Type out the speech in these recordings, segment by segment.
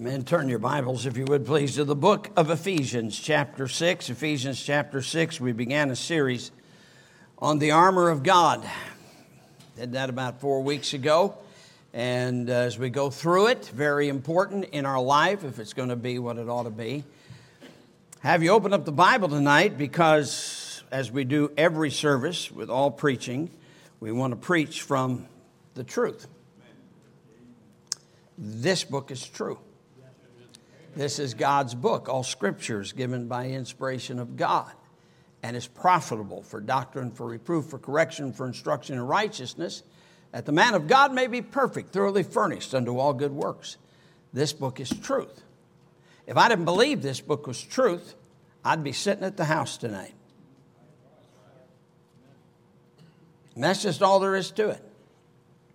Amen. Turn your Bibles, if you would, please, to the book of Ephesians, chapter 6. Ephesians, chapter 6, we began a series on the armor of God. Did that about 4 weeks ago. And as we go through it, very important in our life, if it's going to be what it ought to be. Have you opened up the Bible tonight, because as we do every service with all preaching, we want to preach from the truth. This book is true. This is God's book. All Scripture is given by inspiration of God and is profitable for doctrine, for reproof, for correction, for instruction in righteousness, that the man of God may be perfect, thoroughly furnished unto all good works. This book is truth. If I didn't believe this book was truth, I'd be sitting at the house tonight. And that's just all there is to it.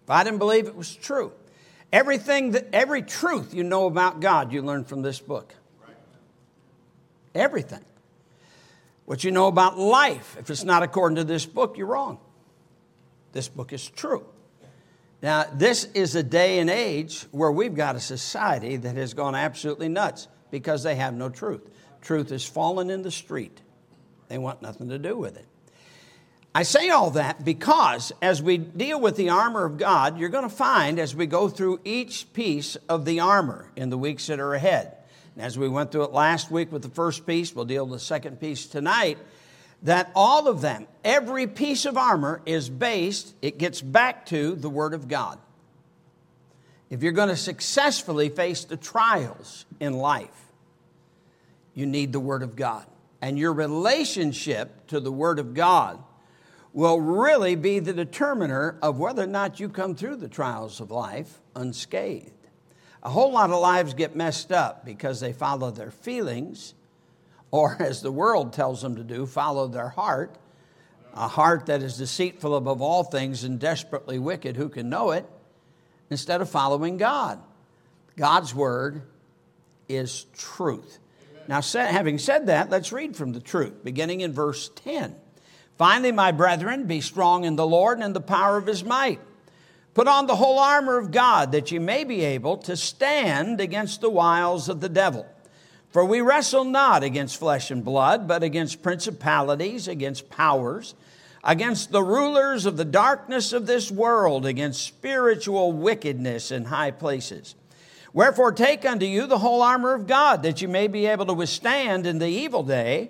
If I didn't believe it was true. Every truth you know about God, you learn from this book. Everything. What you know about life, if it's not according to this book, you're wrong. This book is true. Now, this is a day and age where we've got a society that has gone absolutely nuts because they have no truth. Truth is fallen in the street. They want nothing to do with it. I say all that because as we deal with the armor of God, you're going to find as we go through each piece of the armor in the weeks that are ahead, and as we went through it last week with the first piece, we'll deal with the second piece tonight, that all of them, every piece of armor is based, it gets back to the Word of God. If you're going to successfully face the trials in life, you need the Word of God. And your relationship to the Word of God will really be the determiner of whether or not you come through the trials of life unscathed. A whole lot of lives get messed up because they follow their feelings, or as the world tells them to do, follow their heart, a heart that is deceitful above all things and desperately wicked, who can know it, instead of following God. God's word is truth. Amen. Now, having said that, let's read from the truth, beginning in verse 10. Finally, my brethren, be strong in the Lord and in the power of his might. Put on the whole armor of God, that ye may be able to stand against the wiles of the devil. For we wrestle not against flesh and blood, but against principalities, against powers, against the rulers of the darkness of this world, against spiritual wickedness in high places. Wherefore take unto you the whole armor of God, that ye may be able to withstand in the evil day,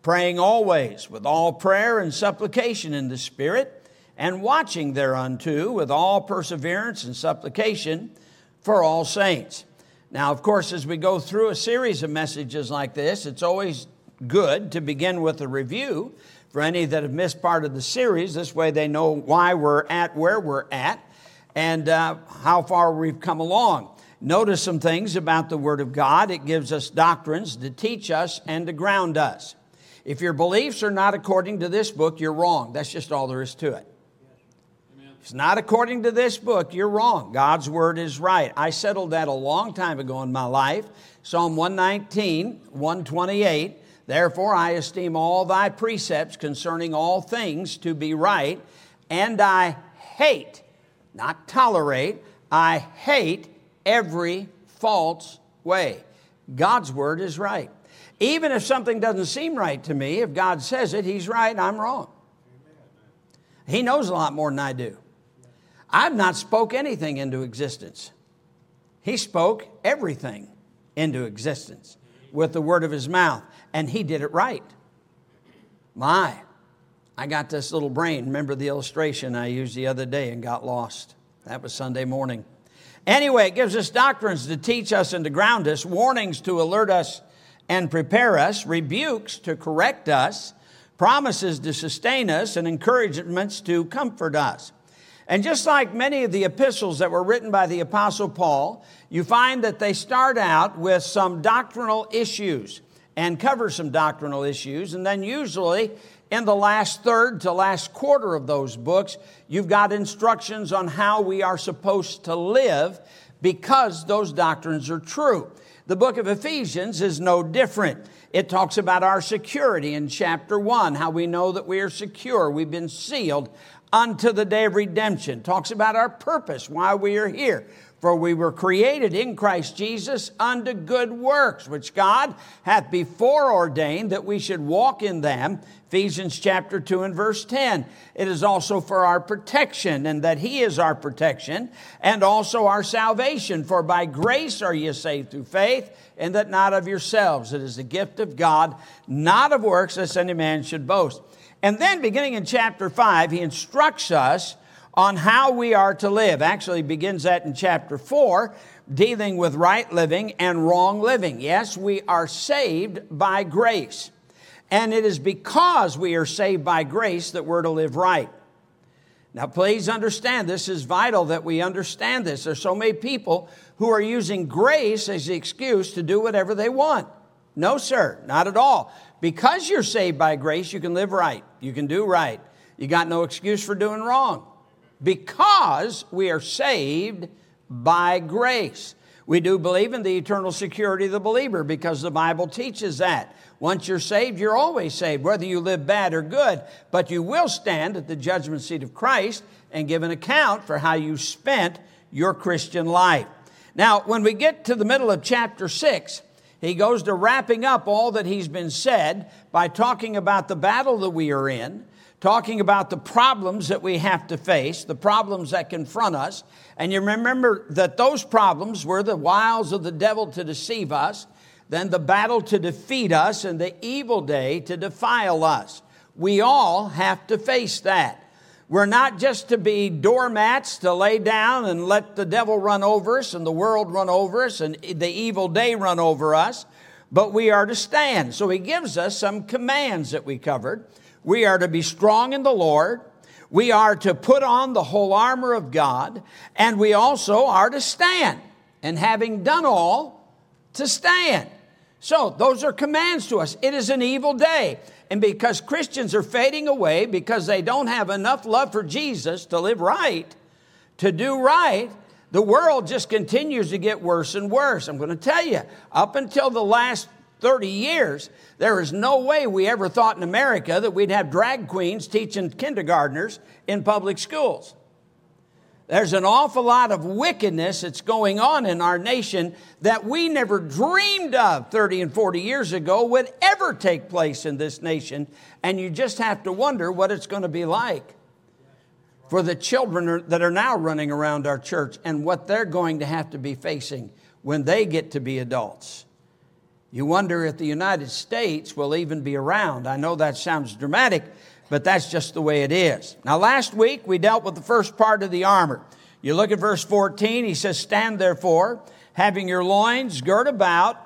Praying always with all prayer and supplication in the Spirit, and watching thereunto with all perseverance and supplication for all saints. Now, of course, as we go through a series of messages like this, it's always good to begin with a review for any that have missed part of the series. This way they know why we're at where we're at and how far we've come along. Notice some things about the Word of God. It gives us doctrines to teach us and to ground us. If your beliefs are not according to this book, you're wrong. That's just all there is to it. Amen. If it's not according to this book, you're wrong. God's word is right. I settled that a long time ago in my life. Psalm 119, 128, therefore I esteem all thy precepts concerning all things to be right, and I hate, not tolerate, I hate every false way. God's word is right. Even if something doesn't seem right to me, if God says it, he's right and I'm wrong. He knows a lot more than I do. I've not spoke anything into existence. He spoke everything into existence with the word of his mouth, and he did it right. My, I got this little brain. Remember the illustration I used the other day and got lost? That was Sunday morning. Anyway, it gives us doctrines to teach us and to ground us, warnings to alert us and prepare us, rebukes to correct us, promises to sustain us, and encouragements to comfort us. And just like many of the epistles that were written by the Apostle Paul, you find that they start out with some doctrinal issues and cover some doctrinal issues. And then usually in the last third to last quarter of those books, you've got instructions on how we are supposed to live because those doctrines are true. The book of Ephesians is no different. It talks about our security in chapter 1, how we know that we are secure. We've been sealed unto the day of redemption. Talks about our purpose, why we are here. For we were created in Christ Jesus unto good works, which God hath before ordained that we should walk in them. Ephesians chapter 2 and verse 10. It is also for our protection, and that He is our protection, and also our salvation. For by grace are ye saved through faith, and that not of yourselves. It is the gift of God, not of works, lest any man should boast. And then beginning in chapter 5, he instructs us on how we are to live. Actually, he begins that in chapter 4, dealing with right living and wrong living. Yes, we are saved by grace. And it is because we are saved by grace that we're to live right. Now, please understand, this is vital that we understand this. There's so many people who are using grace as the excuse to do whatever they want. No, sir, not at all. Because you're saved by grace, you can live right. You can do right. You got no excuse for doing wrong. Because we are saved by grace. We do believe in the eternal security of the believer because the Bible teaches that. Once you're saved, you're always saved, whether you live bad or good. But you will stand at the judgment seat of Christ and give an account for how you spent your Christian life. Now, when we get to the middle of chapter 6, he goes to wrapping up all that he's been said by talking about the battle that we are in, talking about the problems that we have to face, the problems that confront us. And you remember that those problems were the wiles of the devil to deceive us, then the battle to defeat us, and the evil day to defile us. We all have to face that. We're not just to be doormats to lay down and let the devil run over us and the world run over us and the evil day run over us, but we are to stand. So he gives us some commands that we covered. We are to be strong in the Lord. We are to put on the whole armor of God. And we also are to stand. And having done all, to stand. So those are commands to us. It is an evil day. And because Christians are fading away, because they don't have enough love for Jesus to live right, to do right, the world just continues to get worse and worse. I'm going to tell you, up until the last 30 years, there is no way we ever thought in America that we'd have drag queens teaching kindergartners in public schools. There's an awful lot of wickedness that's going on in our nation that we never dreamed of 30 and 40 years ago would ever take place in this nation. And you just have to wonder what it's going to be like for the children that are now running around our church and what they're going to have to be facing when they get to be adults. You wonder if the United States will even be around. I know that sounds dramatic, but that's just the way it is. Now, last week, we dealt with the first part of the armor. You look at verse 14, he says, "Stand therefore, having your loins girt about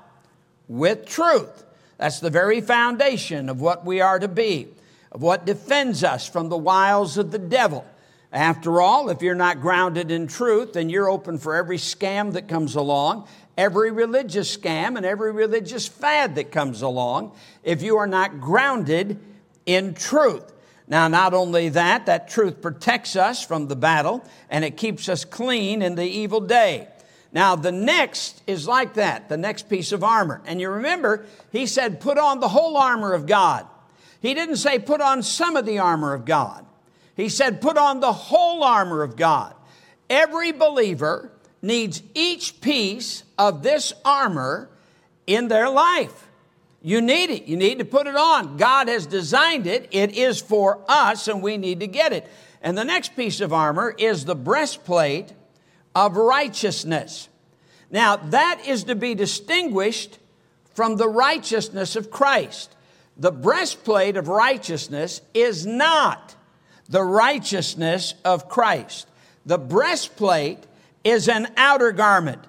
with truth." That's the very foundation of what we are to be, of what defends us from the wiles of the devil. After all, if you're not grounded in truth, then you're open for every scam that comes along, every religious scam and every religious fad that comes along, if you are not grounded in truth. Now, not only that, that truth protects us from the battle, and it keeps us clean in the evil day. Now, the next is like that, the next piece of armor. And you remember, he said, put on the whole armor of God. He didn't say put on some of the armor of God. He said, put on the whole armor of God. Every believer needs each piece of this armor in their life. You need it. You need to put it on. God has designed it. It is for us, and we need to get it. And the next piece of armor is the breastplate of righteousness. Now, that is to be distinguished from the righteousness of Christ. The breastplate of righteousness is not the righteousness of Christ. The breastplate is an outer garment,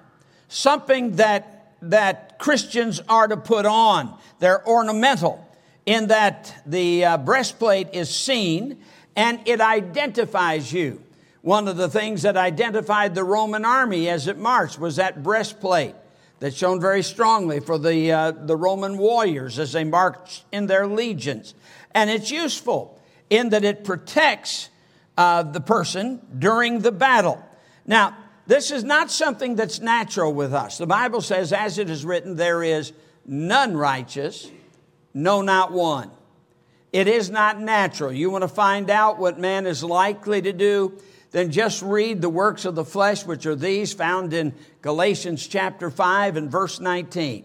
something that Christians are to put on. They're ornamental in that the breastplate is seen and it identifies you. One of the things that identified the Roman army as it marched was that breastplate that shone very strongly for the Roman warriors as they marched in their legions. And it's useful in that it protects the person during the battle. Now, this is not something that's natural with us. The Bible says, as it is written, there is none righteous, no, not one. It is not natural. You want to find out what man is likely to do? Then just read the works of the flesh, which are these found in Galatians chapter 5 and verse 19.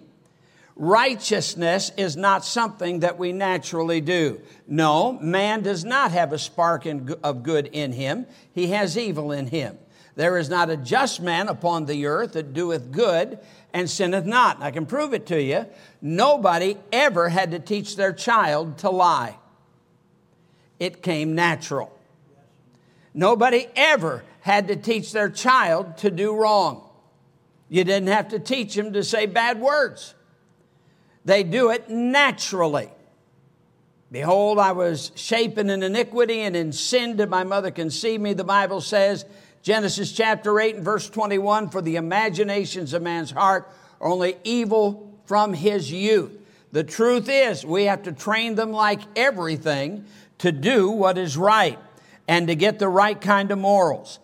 Righteousness is not something that we naturally do. No, man does not have a spark of good in him. He has evil in him. There is not a just man upon the earth that doeth good and sinneth not. And I can prove it to you. Nobody ever had to teach their child to lie. It came natural. Nobody ever had to teach their child to do wrong. You didn't have to teach them to say bad words. They do it naturally. Behold, I was shapen in iniquity, and in sin did my mother conceive me, the Bible says. Genesis chapter 8 and verse 21, for the imaginations of man's heart are only evil from his youth. The truth is, we have to train them like everything to do what is right, and to get the right kind of morals.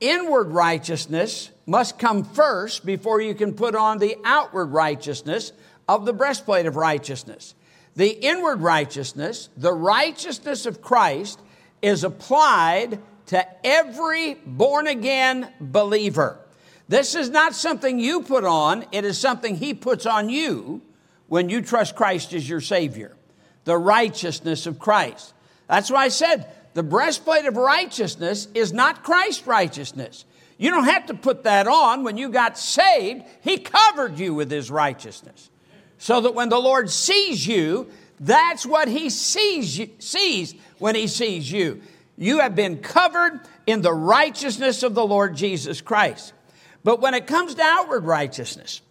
Inward righteousness must come first before you can put on the outward righteousness of the breastplate of righteousness. The inward righteousness, the righteousness of Christ, is applied to every born-again believer. This is not something you put on. It is something He puts on you when you trust Christ as your Savior. The righteousness of Christ. That's why I said, the breastplate of righteousness is not Christ's righteousness. You don't have to put that on. When you got saved, He covered you with His righteousness. So that when the Lord sees you, that's what He sees when He sees you. You have been covered in the righteousness of the Lord Jesus Christ. But when it comes to outward righteousness,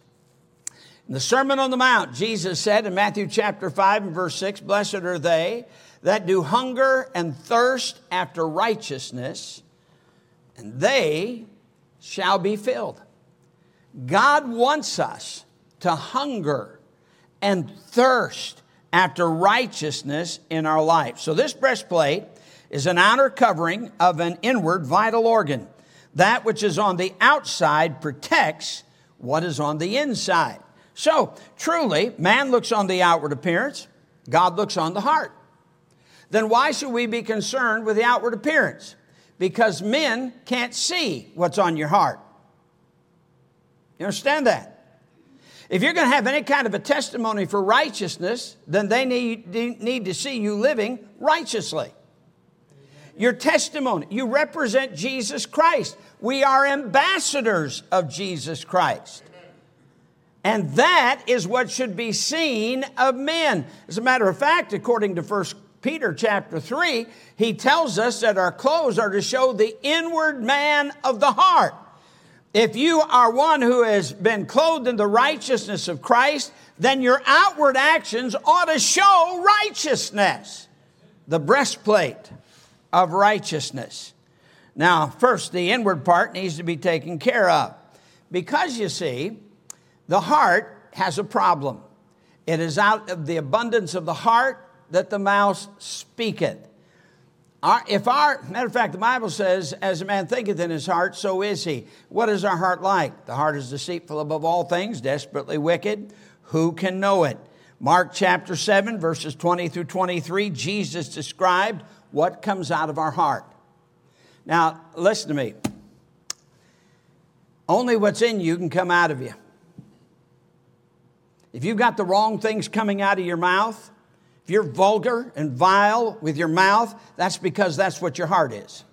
in the Sermon on the Mount, Jesus said in Matthew chapter 5 and verse 6, blessed are they that do hunger and thirst after righteousness, and they shall be filled. God wants us to hunger and thirst after righteousness in our life. So this breastplate is an outer covering of an inward vital organ. That which is on the outside protects what is on the inside. So truly, man looks on the outward appearance, God looks on the heart. Then why should we be concerned with the outward appearance? Because men can't see what's on your heart. You understand that? If you're going to have any kind of a testimony for righteousness, then they need to see you living righteously. Your testimony, you represent Jesus Christ. We are ambassadors of Jesus Christ. And that is what should be seen of men. As a matter of fact, according to 1 Peter chapter 3, he tells us that our clothes are to show the inward man of the heart. If you are one who has been clothed in the righteousness of Christ, then your outward actions ought to show righteousness, the breastplate of righteousness. Now, first, the inward part needs to be taken care of, because you see, the heart has a problem. It is out of the abundance of the heart that the mouth speaketh. Matter of fact, the Bible says, as a man thinketh in his heart, so is he. What is our heart like? The heart is deceitful above all things, desperately wicked. Who can know it? Mark chapter 7, verses 20 through 23, Jesus described what comes out of our heart. Now, listen to me. Only what's in you can come out of you. If you've got the wrong things coming out of your mouth, if you're vulgar and vile with your mouth, that's because that's what your heart is.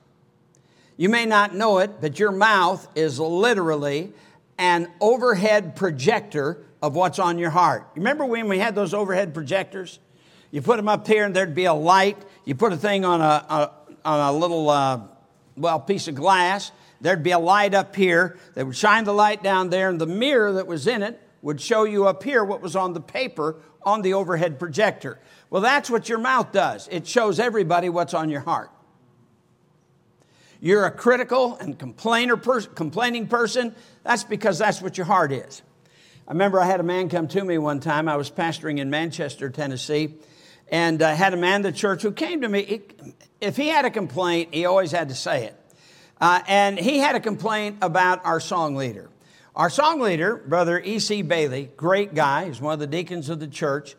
You may not know it, but your mouth is literally an overhead projector of what's on your heart. Remember when we had those overhead projectors? You put them up here and there'd be a light. You put a thing on a little piece of glass. There'd be a light up here. They would shine the light down there, and the mirror that was in it would show you up here what was on the paper on the overhead projector. Well, that's what your mouth does. It shows everybody what's on your heart. you're a critical and complaining person, that's because that's what your heart is. I remember I had a man come to me one time. I was pastoring in Manchester, Tennessee, and I had a man at the church who came to me. If he had a complaint, he always had to say it. And he had a complaint about our song leader. Our song leader, Brother E.C. Bailey, great guy. He's one of the deacons of the church,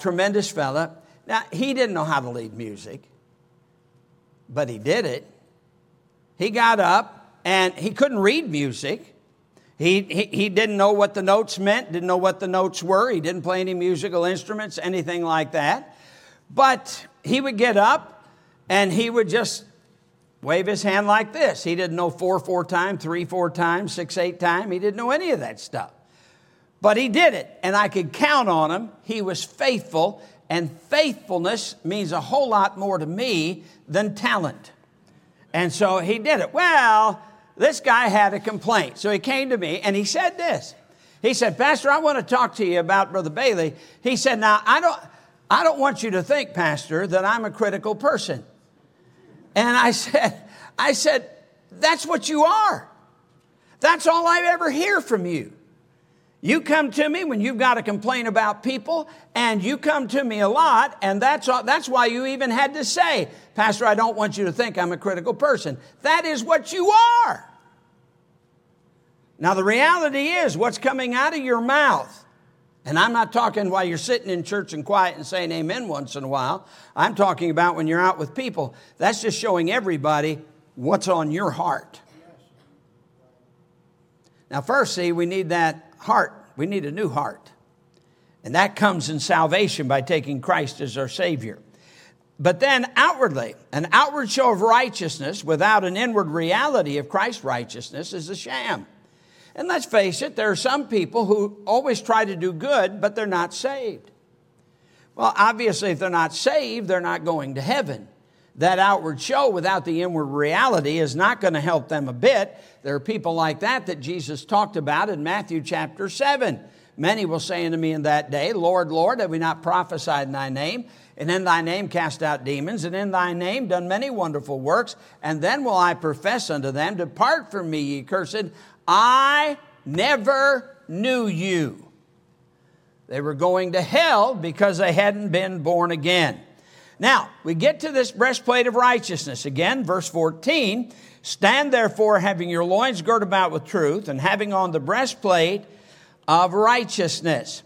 tremendous fella. Now, he didn't know how to lead music, but he did it. He got up, and he couldn't read music. He didn't know what the notes meant, didn't know what the notes were. He didn't play any musical instruments, anything like that. But he would get up, and he would just wave his hand like this. He didn't know 4/4 time, 3/4 time, 6/8 time. He didn't know any of that stuff. But he did it, and I could count on him. He was faithful, and faithfulness means a whole lot more to me than talent. And so he did it. Well, this guy had a complaint. So he came to me, and he said this. He said, "Pastor, I want to talk to you about Brother Bailey." He said, "Now, I don't want you to think, Pastor, that I'm a critical person." And I said, "That's what you are. That's all I ever hear from you. You come to me when you've got to complain about people, and you come to me a lot, and that's why you even had to say, 'Pastor, I don't want you to think I'm a critical person.' That is what you are. Now, the reality is what's coming out of your mouth, and I'm not talking while you're sitting in church and quiet and saying amen once in a while. I'm talking about when you're out with people. That's just showing everybody what's on your heart." Now, first, see, we need that heart. We need a new heart. And that comes in salvation by taking Christ as our Savior. But then outwardly, an outward show of righteousness without an inward reality of Christ's righteousness is a sham. And let's face it, there are some people who always try to do good, but they're not saved. Well, obviously, if they're not saved, they're not going to heaven. That outward show without the inward reality is not going to help them a bit. There are people like that Jesus talked about in Matthew chapter 7. "Many will say unto me in that day, Lord, Lord, have we not prophesied in thy name? And in thy name cast out demons, and in thy name done many wonderful works. And then will I profess unto them, Depart from me, ye cursed, I never knew you." They were going to hell because they hadn't been born again. Now, we get to this breastplate of righteousness. Again, verse 14, "Stand therefore, having your loins girt about with truth, and having on the breastplate of righteousness,"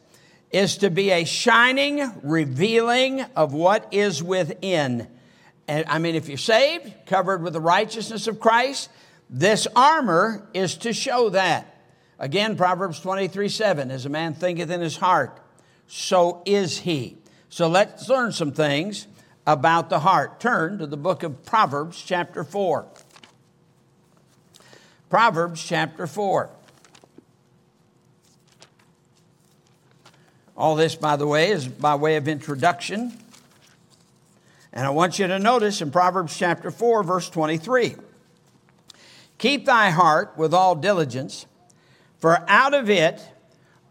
is to be a shining revealing of what is within. And I mean, if you're saved, covered with the righteousness of Christ, this armor is to show that. Again, Proverbs 23:7, "As a man thinketh in his heart, so is he." So let's learn some things about the heart. Turn to the book of Proverbs chapter 4. Proverbs chapter 4. All this, by the way, is by way of introduction. And I want you to notice in Proverbs chapter 4, verse 23. "Keep thy heart with all diligence, for out of it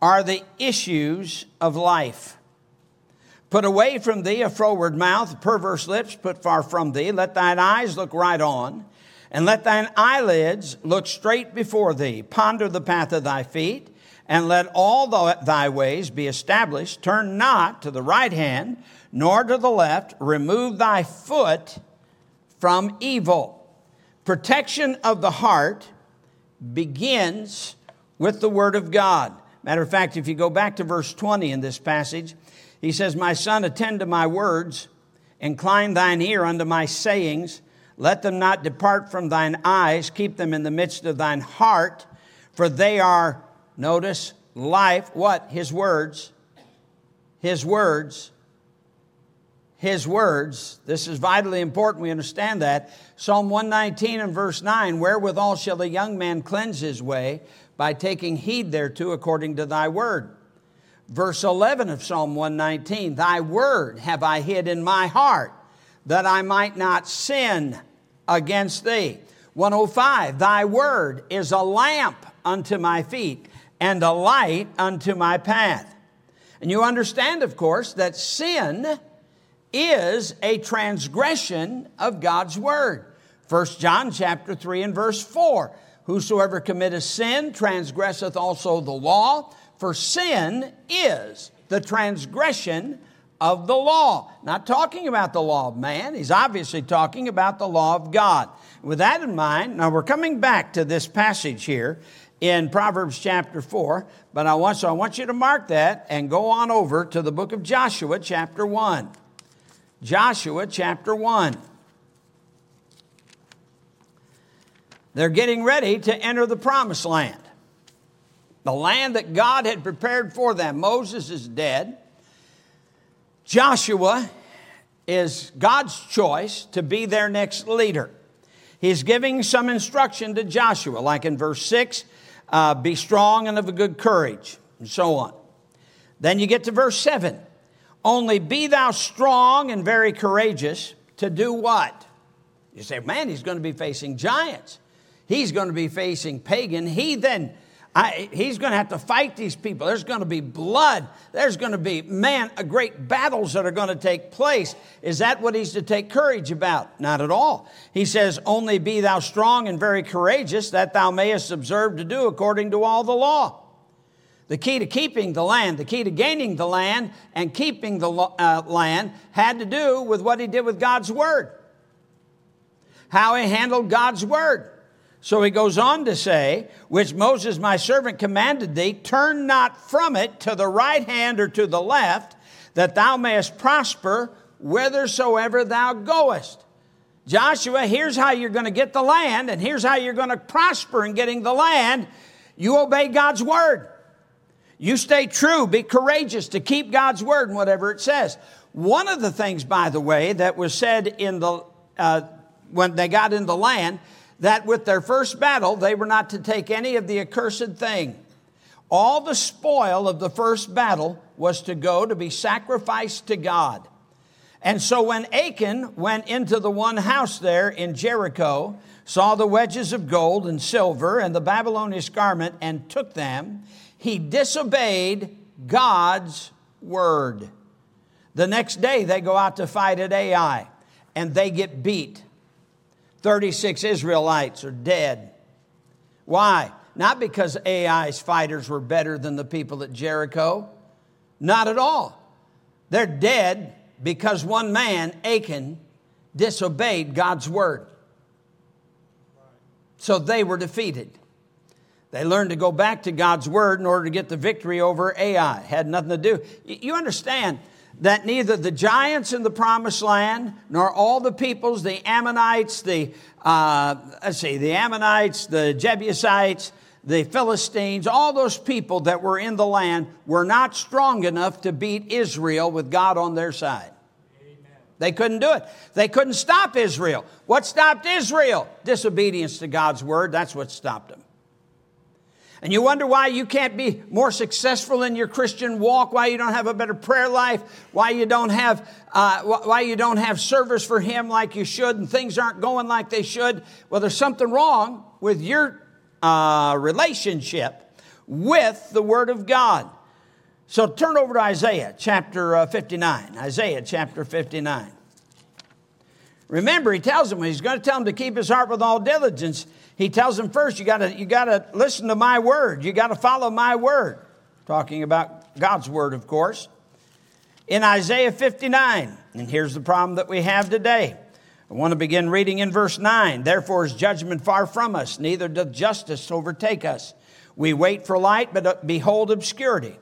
are the issues of life. Put away from thee a froward mouth, perverse lips put far from thee. Let thine eyes look right on, and let thine eyelids look straight before thee. Ponder the path of thy feet, and let all thy ways be established. Turn not to the right hand, nor to the left. Remove thy foot from evil." Protection of the heart begins with the Word of God. Matter of fact, if you go back to verse 20 in this passage, he says, "My son, attend to my words, incline thine ear unto my sayings, let them not depart from thine eyes, keep them in the midst of thine heart, for they are," notice, "life," what? His words, this is vitally important, we understand that. Psalm 119 and verse 9, "Wherewithal shall the young man cleanse his way? By taking heed thereto according to thy word." Verse 11 of Psalm 119, "Thy word have I hid in my heart, that I might not sin against thee." 105, "Thy word is a lamp unto my feet, and a light unto my path." And you understand, of course, that sin is a transgression of God's word. 1 John chapter 3 and verse 4, whosoever committeth sin transgresseth also the law, for sin is the transgression of the law. Not talking about the law of man. He's obviously talking about the law of God. With that in mind, now we're coming back to this passage here in Proverbs chapter 4, but I want you to mark that and go on over to the book of Joshua chapter 1. Joshua chapter 1. They're getting ready to enter the promised land, the land that God had prepared for them. Moses is dead. Joshua is God's choice to be their next leader. He's giving some instruction to Joshua, like in verse 6, be strong and of a good courage, and so on. Then you get to verse 7. Only be thou strong and very courageous to do what? You say, man, he's going to be facing giants. He's going to be facing pagan heathen. He's going to have to fight these people. There's going to be blood. There's going to be, great battles that are going to take place. Is that what he's to take courage about? Not at all. He says, only be thou strong and very courageous, that thou mayest observe to do according to all the law. The key to keeping the land, the key to gaining the land and keeping the land had to do with what he did with God's word, how he handled God's word. So he goes on to say, which Moses my servant commanded thee, turn not from it to the right hand or to the left, that thou mayest prosper whithersoever thou goest. Joshua, here's how you're going to get the land, and here's how you're going to prosper in getting the land. You obey God's word. You stay true, be courageous to keep God's word and whatever it says. One of the things, by the way, that was said in the when they got in the land, that with their first battle, they were not to take any of the accursed thing. All the spoil of the first battle was to go to be sacrificed to God. And so when Achan went into the one house there in Jericho, saw the wedges of gold and silver and the Babylonish garment and took them, he disobeyed God's word. The next day they go out to fight at Ai and they get beat. 36 Israelites are dead. Why? Not because Ai's fighters were better than the people at Jericho. Not at all. They're dead because one man, Achan, disobeyed God's word. So they were defeated. They learned to go back to God's word in order to get the victory over Ai. Had nothing to do. You understand that neither the giants in the promised land, nor all the peoples, the Ammonites, the Ammonites, the Jebusites, the Philistines, all those people that were in the land were not strong enough to beat Israel with God on their side. Amen. They couldn't do it. They couldn't stop Israel. What stopped Israel? Disobedience to God's word. That's what stopped them. And you wonder why you can't be more successful in your Christian walk, why you don't have a better prayer life, why you don't have service for Him like you should, and things aren't going like they should. Well, there's something wrong with your relationship with the Word of God. So turn over to Isaiah chapter 59. Isaiah chapter 59. Remember, he tells them he's going to tell them to keep his heart with all diligence. He tells them first, you got to listen to my word. You got to follow my word. Talking about God's word, of course. In Isaiah 59, and here's the problem that we have today. I want to begin reading in verse 9. Therefore is judgment far from us, neither doth justice overtake us. We wait for light, but behold obscurity.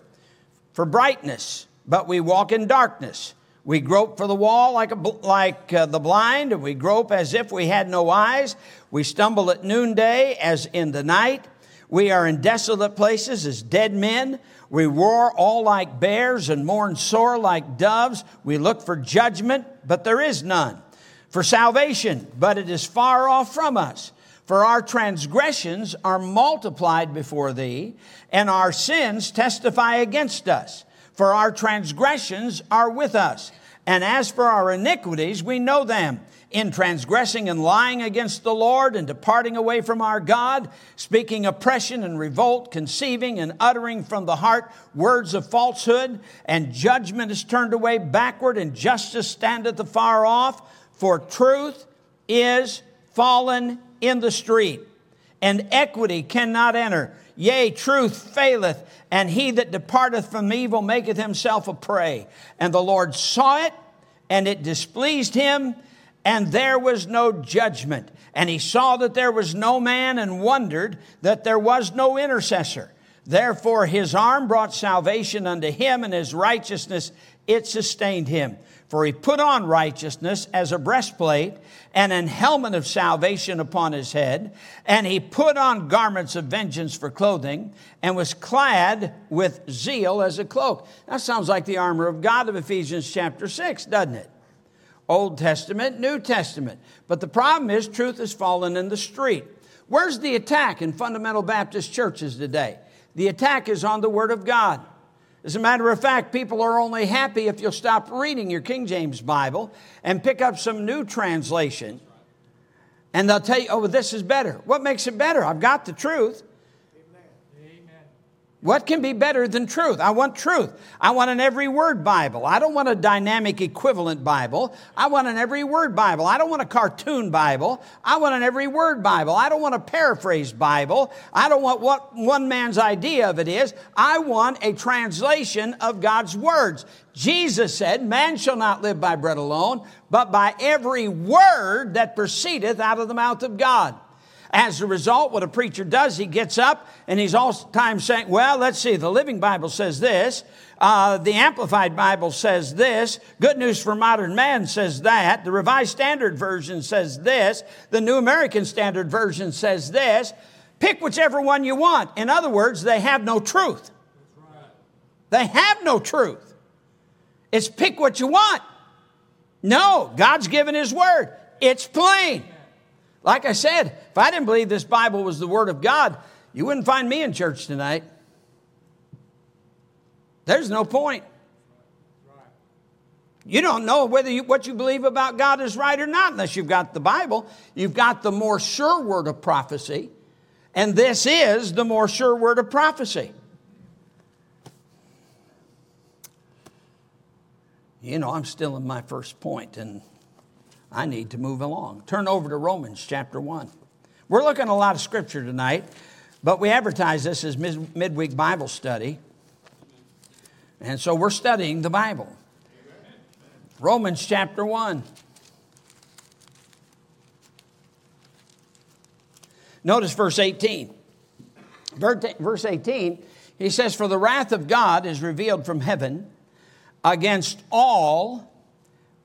For brightness, but we walk in darkness. We grope for the wall like the blind, and we grope as if we had no eyes. We stumble at noonday as in the night. We are in desolate places as dead men. We roar all like bears and mourn sore like doves. We look for judgment, but there is none. For salvation, but it is far off from us. For our transgressions are multiplied before thee, and our sins testify against us. For our transgressions are with us, and as for our iniquities, we know them. In transgressing and lying against the Lord and departing away from our God, speaking oppression and revolt, conceiving and uttering from the heart words of falsehood, and judgment is turned away backward, and justice standeth afar off. For truth is fallen in the street, and equity cannot enter. Yea, truth faileth, and he that departeth from evil maketh himself a prey. And the Lord saw it, and it displeased him, and there was no judgment. And he saw that there was no man, and wondered that there was no intercessor. Therefore his arm brought salvation unto him, and his righteousness it sustained him. For he put on righteousness as a breastplate, and an helmet of salvation upon his head. And he put on garments of vengeance for clothing, and was clad with zeal as a cloak. That sounds like the armor of God of Ephesians chapter 6, doesn't it? Old Testament, New Testament. But the problem is truth has fallen in the street. Where's the attack in fundamental Baptist churches today? The attack is on the Word of God. As a matter of fact, people are only happy if you'll stop reading your King James Bible and pick up some new translation. And they'll tell you, oh, well, this is better. What makes it better? I've got the truth. Amen. What can be better than truth? I want truth. I want an every word Bible. I don't want a dynamic equivalent Bible. I want an every word Bible. I don't want a cartoon Bible. I want an every word Bible. I don't want a paraphrase Bible. I don't want what one man's idea of it is. I want a translation of God's words. Jesus said, man shall not live by bread alone, but by every word that proceedeth out of the mouth of God. As a result, what a preacher does, he gets up and he's all the time saying, well, let's see, the Living Bible says this, the Amplified Bible says this, Good News for Modern Man says that, the Revised Standard Version says this, the New American Standard Version says this. Pick whichever one you want. In other words, they have no truth. They have no truth. It's pick what you want. No, God's given His Word. It's plain. Like I said, if I didn't believe this Bible was the Word of God, you wouldn't find me in church tonight. There's no point. You don't know whether what you believe about God is right or not unless you've got the Bible. You've got the more sure word of prophecy, and this is the more sure word of prophecy. You know, I'm still in my first point, and I need to move along. Turn over to Romans chapter 1. We're looking at a lot of scripture tonight, but we advertise this as midweek Bible study. And so we're studying the Bible. Amen. Romans chapter 1. Notice verse 18. Verse 18, he says, for the wrath of God is revealed from heaven against all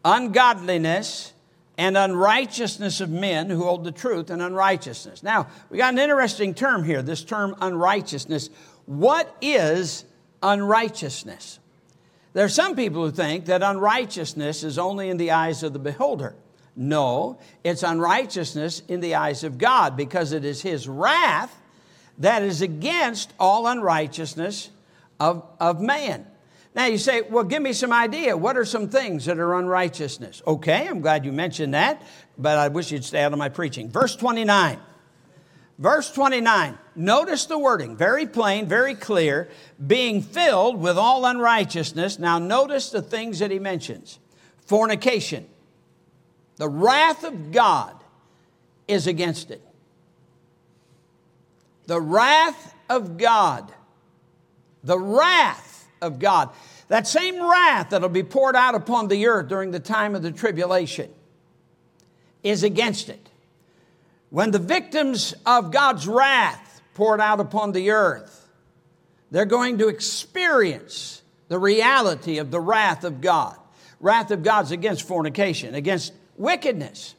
ungodliness and unrighteousness of men who hold the truth in unrighteousness. Now, we got an interesting term here, this term unrighteousness. What is unrighteousness? There are some people who think that unrighteousness is only in the eyes of the beholder. No, it's unrighteousness in the eyes of God, because it is His wrath that is against all unrighteousness of man. Now, you say, well, give me some idea. What are some things that are unrighteousness? Okay, I'm glad you mentioned that, but I wish you'd stay out of my preaching. Verse 29. Verse 29. Notice the wording. Very plain, very clear. Being filled with all unrighteousness. Now, notice the things that he mentions. Fornication. The wrath of God is against it. The wrath of God. The wrath of God. That same wrath that'll be poured out upon the earth during the time of the tribulation is against it. When the victims of God's wrath poured out upon the earth, they're going to experience the reality of the wrath of God. Wrath of God's against fornication, against wickedness.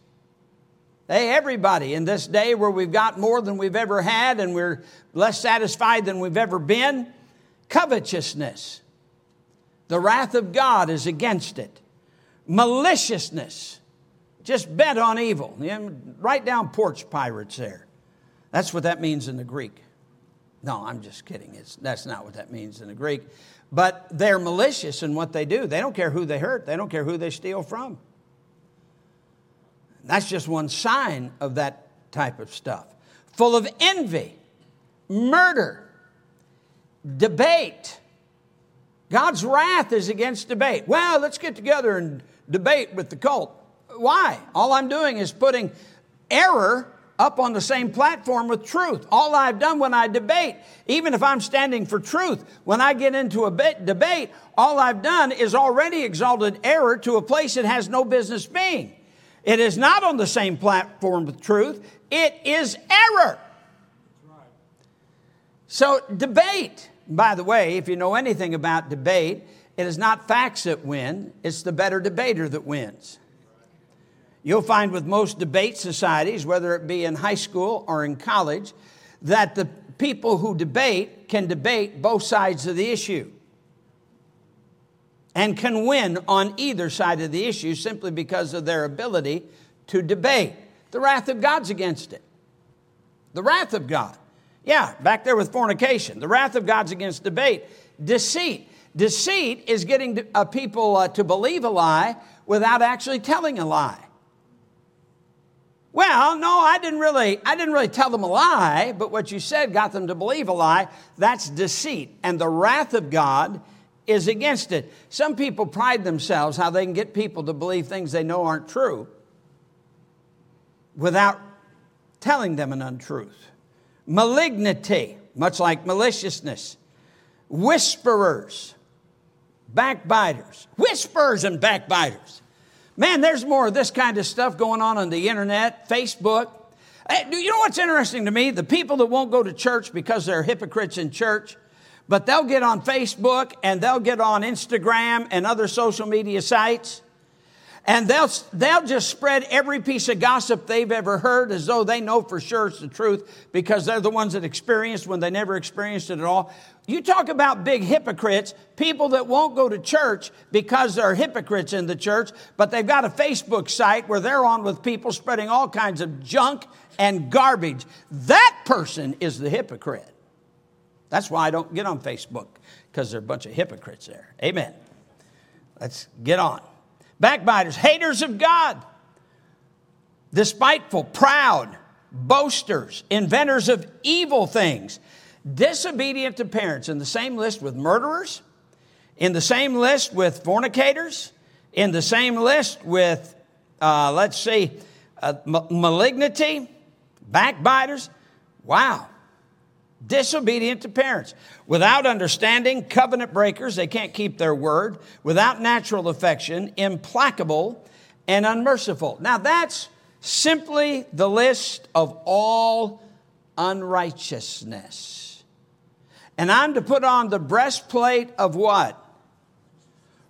Hey, everybody, in this day where we've got more than we've ever had and we're less satisfied than we've ever been, covetousness. The wrath of God is against it. Maliciousness. Just bent on evil. Write down porch pirates there. That's what that means in the Greek. No, I'm just kidding. That's not what that means in the Greek. But they're malicious in what they do. They don't care who they hurt. They don't care who they steal from. That's just one sign of that type of stuff. Full of envy. Murder. Debate. God's wrath is against debate. Well, let's get together and debate with the cult. Why? All I'm doing is putting error up on the same platform with truth. All I've done when I debate, even if I'm standing for truth, when I get into a debate, all I've done is already exalted error to a place it has no business being. It is not on the same platform with truth. It is error. So debate, by the way, if you know anything about debate, it is not facts that win. It's the better debater that wins. You'll find with most debate societies, whether it be in high school or in college, that the people who debate can debate both sides of the issue and can win on either side of the issue simply because of their ability to debate. The wrath of God's against it. The wrath of God. Yeah, back there with fornication. The wrath of God's against debate. Deceit. Deceit is getting people to believe a lie without actually telling a lie. Well, no, I didn't really tell them a lie, but what you said got them to believe a lie. That's deceit, and the wrath of God is against it. Some people pride themselves how they can get people to believe things they know aren't true without telling them an untruth. Malignity, much like maliciousness. Whisperers, backbiters. Whisperers and backbiters. Man, there's more of this kind of stuff going on the internet, Facebook. You know what's interesting to me? The people that won't go to church because they're hypocrites in church, but they'll get on Facebook and they'll get on Instagram and other social media sites, and they'll just spread every piece of gossip they've ever heard as though they know for sure it's the truth because they're the ones that experienced when they never experienced it at all. You talk about big hypocrites, people that won't go to church because they're hypocrites in the church, but they've got a Facebook site where they're on with people spreading all kinds of junk and garbage. That person is the hypocrite. That's why I don't get on Facebook, because there are a bunch of hypocrites there. Amen. Let's get on. Backbiters, haters of God, despiteful, proud, boasters, inventors of evil things, disobedient to parents, in the same list with murderers, in the same list with fornicators, in the same list with, malignity, backbiters. Wow. Disobedient to parents. Without understanding, covenant breakers, they can't keep their word. Without natural affection, implacable and unmerciful. Now that's simply the list of all unrighteousness. And I'm to put on the breastplate of what?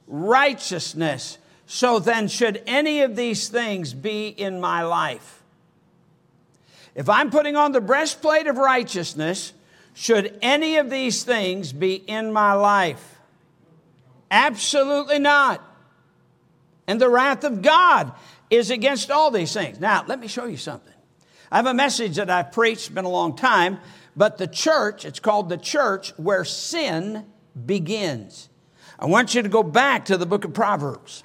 Righteousness. So then, should any of these things be in my life? If I'm putting on the breastplate of righteousness, should any of these things be in my life? Absolutely not. And the wrath of God is against all these things. Now, let me show you something. I have a message that I've preached, it's been a long time. But the church, it's called the church where sin begins. I want you to go back to the book of Proverbs.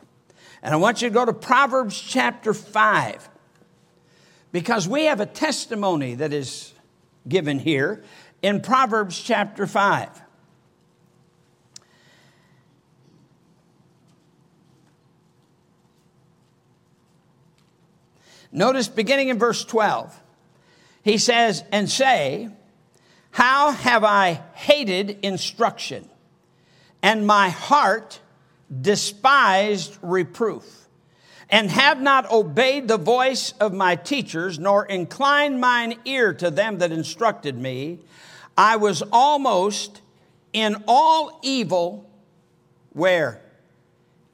And I want you to go to Proverbs chapter 5. Because we have a testimony that is given here in Proverbs chapter 5. Notice beginning in verse 12. He says, and say, how have I hated instruction, and my heart despised reproof, and have not obeyed the voice of my teachers, nor inclined mine ear to them that instructed me. I was almost in all evil, where?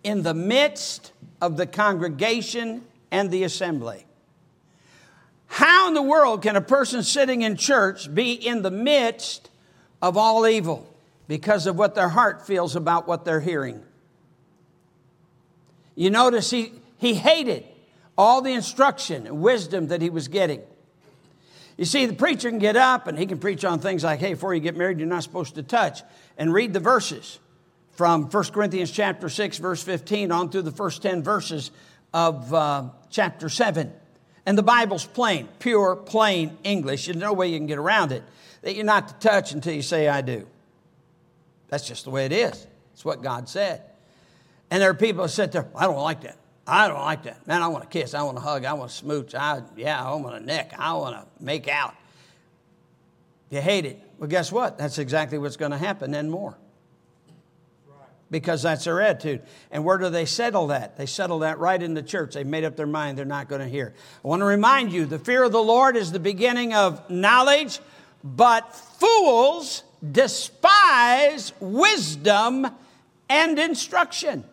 In the midst of the congregation and the assembly. How in the world can a person sitting in church be in the midst of all evil? Because of what their heart feels about what they're hearing. You notice he hated all the instruction and wisdom that he was getting. You see, the preacher can get up and he can preach on things like, hey, before you get married, you're not supposed to touch. And read the verses from 1 Corinthians chapter 6, verse 15 on through the first 10 verses of chapter 7. And the Bible's plain, pure, plain English. There's no way you can get around it. That you're not to touch until you say, I do. That's just the way it is. It's what God said. And there are people who sit there, I don't like that. I don't like that. Man, I want to kiss. I want to hug. I want to smooch. I want to neck. I want to make out. You hate it. Well, guess what? That's exactly what's going to happen and more. Because that's their attitude. And where do they settle that? They settle that right in the church. They've made up their mind they're not going to hear. I want to remind you, the fear of the Lord is the beginning of knowledge, but fools despise wisdom and instruction.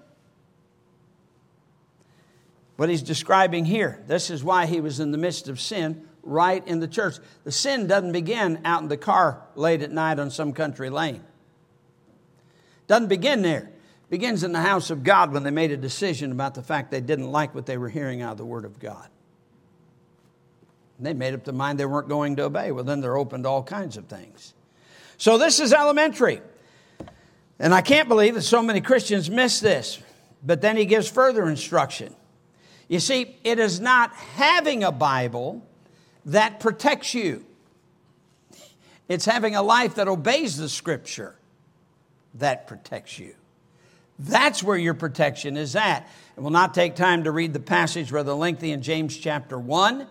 What he's describing here, this is why he was in the midst of sin right in the church. The sin doesn't begin out in the car late at night on some country lane. Doesn't begin there. Begins in the house of God when they made a decision about the fact they didn't like what they were hearing out of the Word of God. And they made up their mind they weren't going to obey. Well, then they're open to all kinds of things. So this is elementary. And I can't believe that so many Christians miss this. But then he gives further instruction. You see, it is not having a Bible that protects you. It's having a life that obeys the Scripture that protects you. That's where your protection is at. And we'll not take time to read the passage rather lengthy in James chapter 1,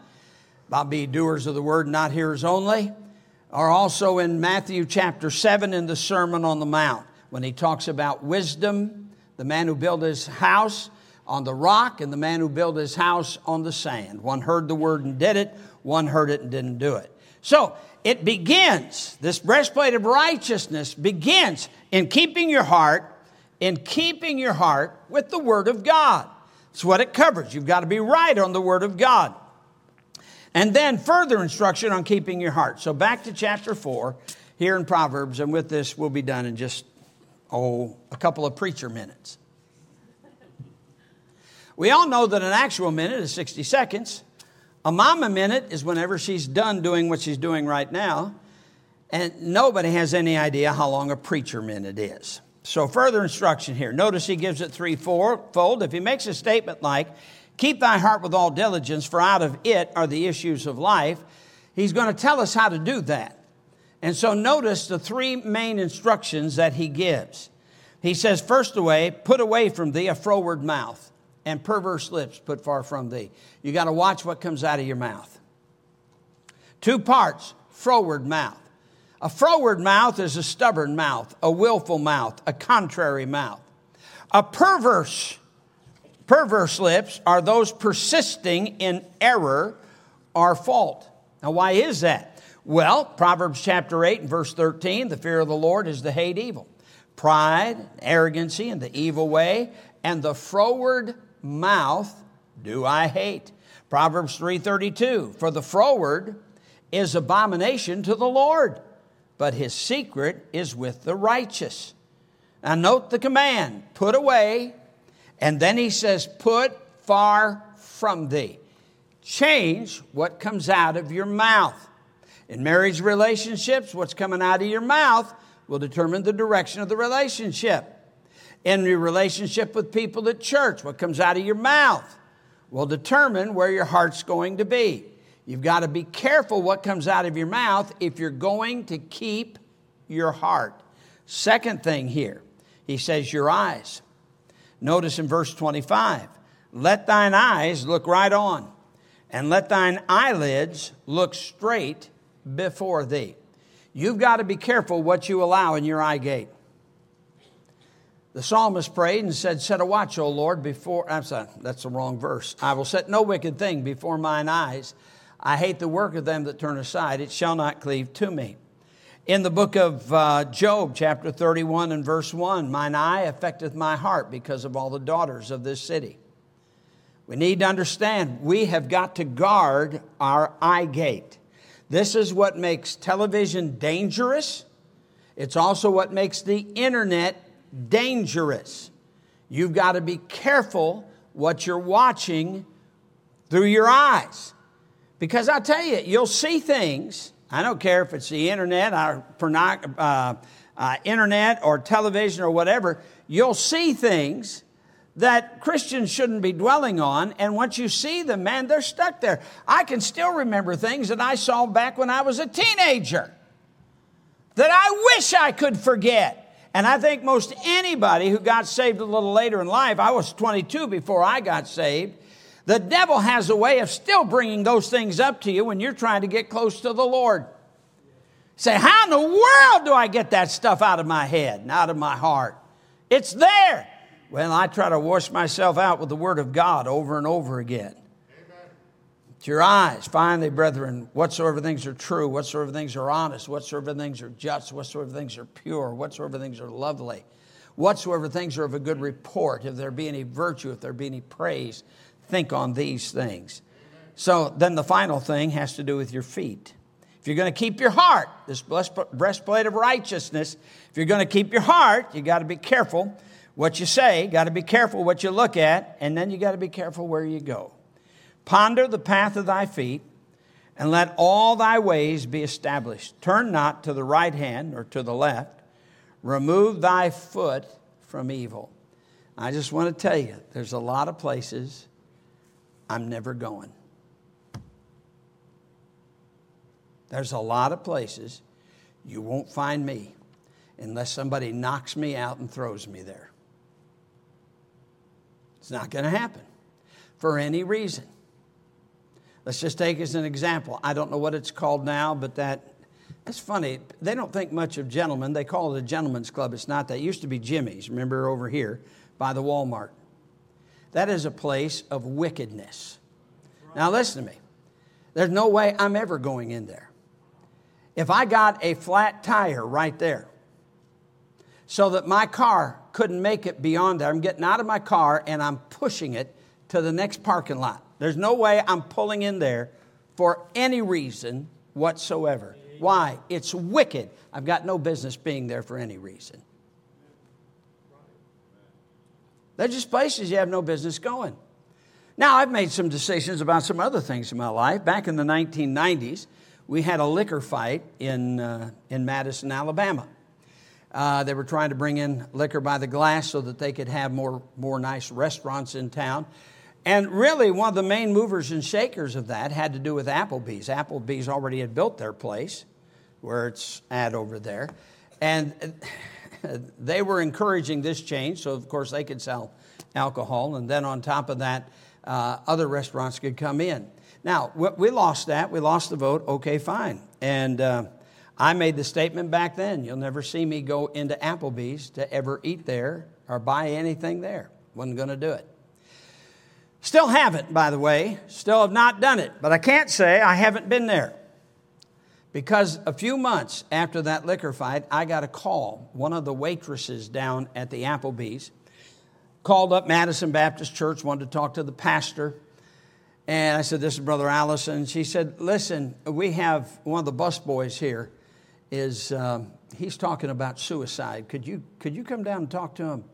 about being doers of the word, not hearers only, or also in Matthew chapter 7 in the Sermon on the Mount, when he talks about wisdom, the man who built his house on the rock and the man who built his house on the sand. One heard the word and did it, one heard it and didn't do it. So it begins, this breastplate of righteousness begins in keeping your heart, with the Word of God. It's what it covers. You've got to be right on the Word of God. And then further instruction on keeping your heart. So back to chapter 4 here in Proverbs, and with this we'll be done in just, a couple of preacher minutes. We all know that an actual minute is 60 seconds. A mama minute is whenever she's done doing what she's doing right now, and nobody has any idea how long a preacher minute is. So further instruction here. Notice he gives it threefold. If he makes a statement like, keep thy heart with all diligence, for out of it are the issues of life, he's going to tell us how to do that. And so notice the three main instructions that he gives. He says, first away, put away from thee a froward mouth, and perverse lips put far from thee. You got to watch what comes out of your mouth. Two parts, froward mouth. A froward mouth is a stubborn mouth, a willful mouth, a contrary mouth. A perverse lips are those persisting in error or fault. Now, why is that? Well, Proverbs chapter 8 and verse 13, the fear of the Lord is to hate evil. Pride, arrogancy, and the evil way, and the froward mouth do I hate. Proverbs 3:32, for the froward is abomination to the Lord, but his secret is with the righteous. Now note the command, put away, and then he says, put far from thee. Change what comes out of your mouth. In marriage relationships, what's coming out of your mouth will determine the direction of the relationship. In your relationship with people at church, what comes out of your mouth will determine where your heart's going to be. You've got to be careful what comes out of your mouth if you're going to keep your heart. Second thing here, he says your eyes. Notice in verse 25, let thine eyes look right on, and let thine eyelids look straight before thee. You've got to be careful what you allow in your eye gate. The psalmist prayed and said, set a watch, O Lord, before... I'm sorry, that's the wrong verse. I will set no wicked thing before mine eyes. I hate the work of them that turn aside. It shall not cleave to me. In the book of Job, chapter 31 and verse 1, mine eye affecteth my heart because of all the daughters of this city. We need to understand we have got to guard our eye gate. This is what makes television dangerous. It's also what makes the internet dangerous. You've got to be careful what you're watching through your eyes. Because I'll tell you, you'll see things. I don't care if it's the internet or internet or television or whatever. You'll see things that Christians shouldn't be dwelling on. And once you see them, man, they're stuck there. I can still remember things that I saw back when I was a teenager that I wish I could forget. And I think most anybody who got saved a little later in life, I was 22 before I got saved, the devil has a way of still bringing those things up to you when you're trying to get close to the Lord. Say, how in the world do I get that stuff out of my head and out of my heart? It's there. Well, I try to wash myself out with the Word of God over and over again. It's your eyes. Finally, brethren, whatsoever things are true, whatsoever things are honest, whatsoever things are just, whatsoever things are pure, whatsoever things are lovely, whatsoever things are of a good report, if there be any virtue, if there be any praise, think on these things. So then the final thing has to do with your feet. If you're going to keep your heart, this breastplate of righteousness, if you're going to keep your heart, you got to be careful what you say, got to be careful what you look at, and then you got to be careful where you go. Ponder the path of thy feet, and let all thy ways be established. Turn not to the right hand or to the left. Remove thy foot from evil. I just want to tell you, there's a lot of places I'm never going. There's a lot of places you won't find me unless somebody knocks me out and throws me there. It's not going to happen for any reason. Let's just take as an example. I don't know what it's called now, but that's funny. They don't think much of gentlemen. They call it a gentleman's club. It's not that. It used to be Jimmy's, remember, over here by the Walmart. That is a place of wickedness. Now listen to me. There's no way I'm ever going in there. If I got a flat tire right there so that my car couldn't make it beyond there, I'm getting out of my car and I'm pushing it to the next parking lot. There's no way I'm pulling in there for any reason whatsoever. Why? It's wicked. I've got no business being there for any reason. They're just places you have no business going. Now, I've made some decisions about some other things in my life. Back in the 1990s, we had a liquor fight in Madison, Alabama. They were trying to bring in liquor by the glass so that they could have more nice restaurants in town. And really, one of the main movers and shakers of that had to do with Applebee's. Applebee's already had built their place, where it's at over there. And they were encouraging this change, so of course they could sell alcohol. And then on top of that, other restaurants could come in. Now, we lost that. We lost the vote. Okay, fine. And I made the statement back then, you'll never see me go into Applebee's to ever eat there or buy anything there. Wasn't going to do it. Still haven't, by the way. Still have not done it. But I can't say I haven't been there. Because a few months after that liquor fight, I got a call. One of the waitresses down at the Applebee's called up Madison Baptist Church, wanted to talk to the pastor. And I said, this is Brother Allison. She said, listen, we have one of the busboys here. He's talking about suicide. Could you come down and talk to him?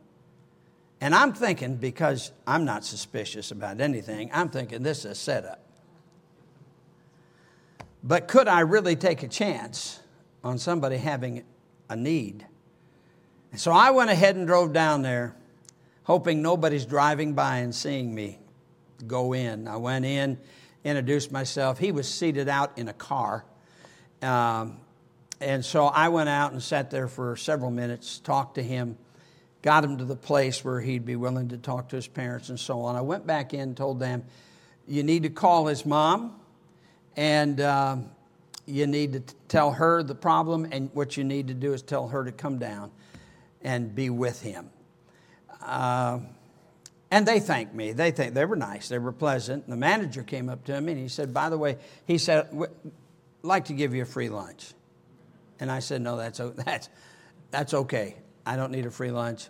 And I'm thinking, because I'm not suspicious about anything, I'm thinking this is a setup. But could I really take a chance on somebody having a need? And so I went ahead and drove down there, hoping nobody's driving by and seeing me go in. I went in, introduced myself. He was seated out in a car. And so I went out and sat there for several minutes, talked to him, got him to the place where he'd be willing to talk to his parents and so on. I went back in and told them, you need to call his mom, and you need to tell her the problem, and what you need to do is tell her to come down and be with him. And they thanked me. They were nice. They were pleasant. And the manager came up to me and he said, by the way, he said, I'd like to give you a free lunch. And I said, no, that's okay. I don't need a free lunch.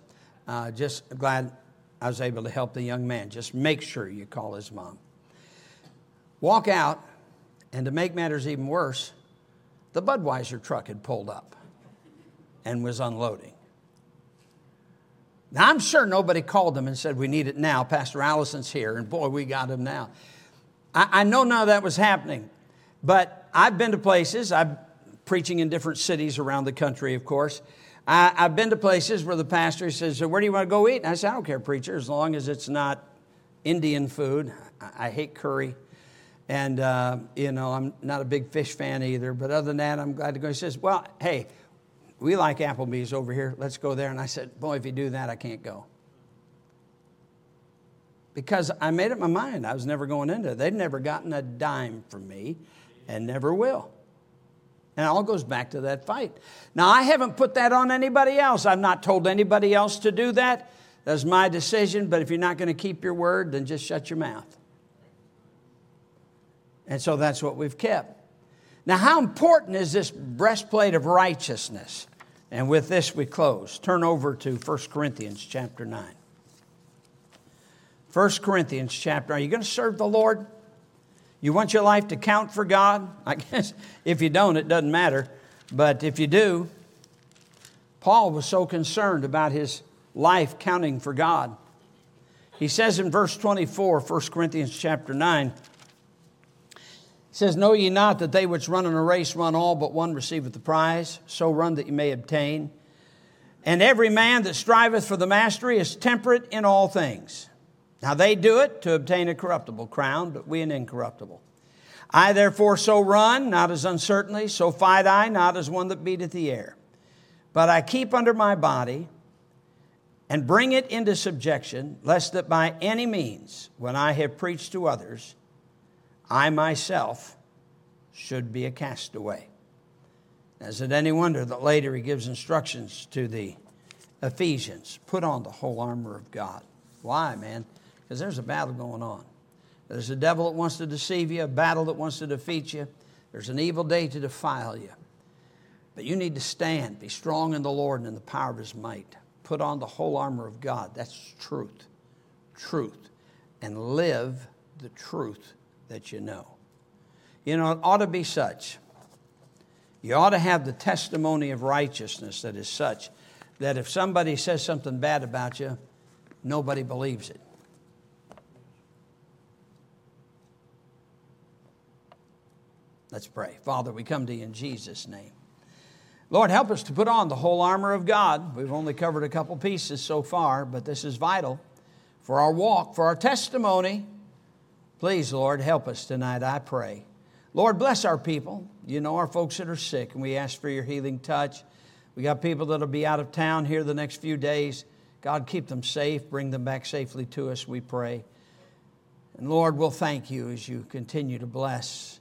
Just glad I was able to help the young man. Just make sure you call his mom. Walk out, and to make matters even worse, the Budweiser truck had pulled up and was unloading. Now, I'm sure nobody called them and said, we need it now. Pastor Allison's here, and boy, we got him now. I know none of that was happening, but I've been to places. I'm preaching in different cities around the country, of course. I've been to places where the pastor says, so where do you want to go eat? And I said, I don't care, preacher, as long as it's not Indian food. I hate curry. And, I'm not a big fish fan either. But other than that, I'm glad to go. He says, well, hey, we like Applebee's over here. Let's go there. And I said, boy, if you do that, I can't go. Because I made up my mind. I was never going into it. They'd never gotten a dime from me and never will. And it all goes back to that fight. Now, I haven't put that on anybody else. I've not told anybody else to do that. That's my decision. But if you're not going to keep your word, then just shut your mouth. And so that's what we've kept. Now, how important is this breastplate of righteousness? And with this, we close. Turn over to 1 Corinthians chapter 9. 1 Corinthians chapter 9. Are you going to serve the Lord? You want your life to count for God? I guess if you don't, it doesn't matter. But if you do, Paul was so concerned about his life counting for God. He says in verse 24, 1 Corinthians chapter 9, it says, know ye not that they which run in a race run all, but one receiveth the prize? So run that ye may obtain. And every man that striveth for the mastery is temperate in all things. Now they do it to obtain a corruptible crown, but we an incorruptible. I therefore so run, not as uncertainly, so fight I, not as one that beateth the air. But I keep under my body and bring it into subjection, lest that by any means, when I have preached to others, I myself should be a castaway. Is it any wonder that later he gives instructions to the Ephesians? Put on the whole armor of God. Why, man? Because there's a battle going on. There's a devil that wants to deceive you, a battle that wants to defeat you. There's an evil day to defile you. But you need to stand, be strong in the Lord and in the power of his might. Put on the whole armor of God. That's truth. Truth. And live the truth that you know. You know, it ought to be such. You ought to have the testimony of righteousness that is such that if somebody says something bad about you, nobody believes it. Let's pray. Father, we come to you in Jesus' name. Lord, help us to put on the whole armor of God. We've only covered a couple pieces so far, but this is vital for our walk, for our testimony. Please, Lord, help us tonight, I pray. Lord, bless our people. You know our folks that are sick, and we ask for your healing touch. We got people that will be out of town here the next few days. God, keep them safe. Bring them back safely to us, we pray. And Lord, we'll thank you as you continue to bless,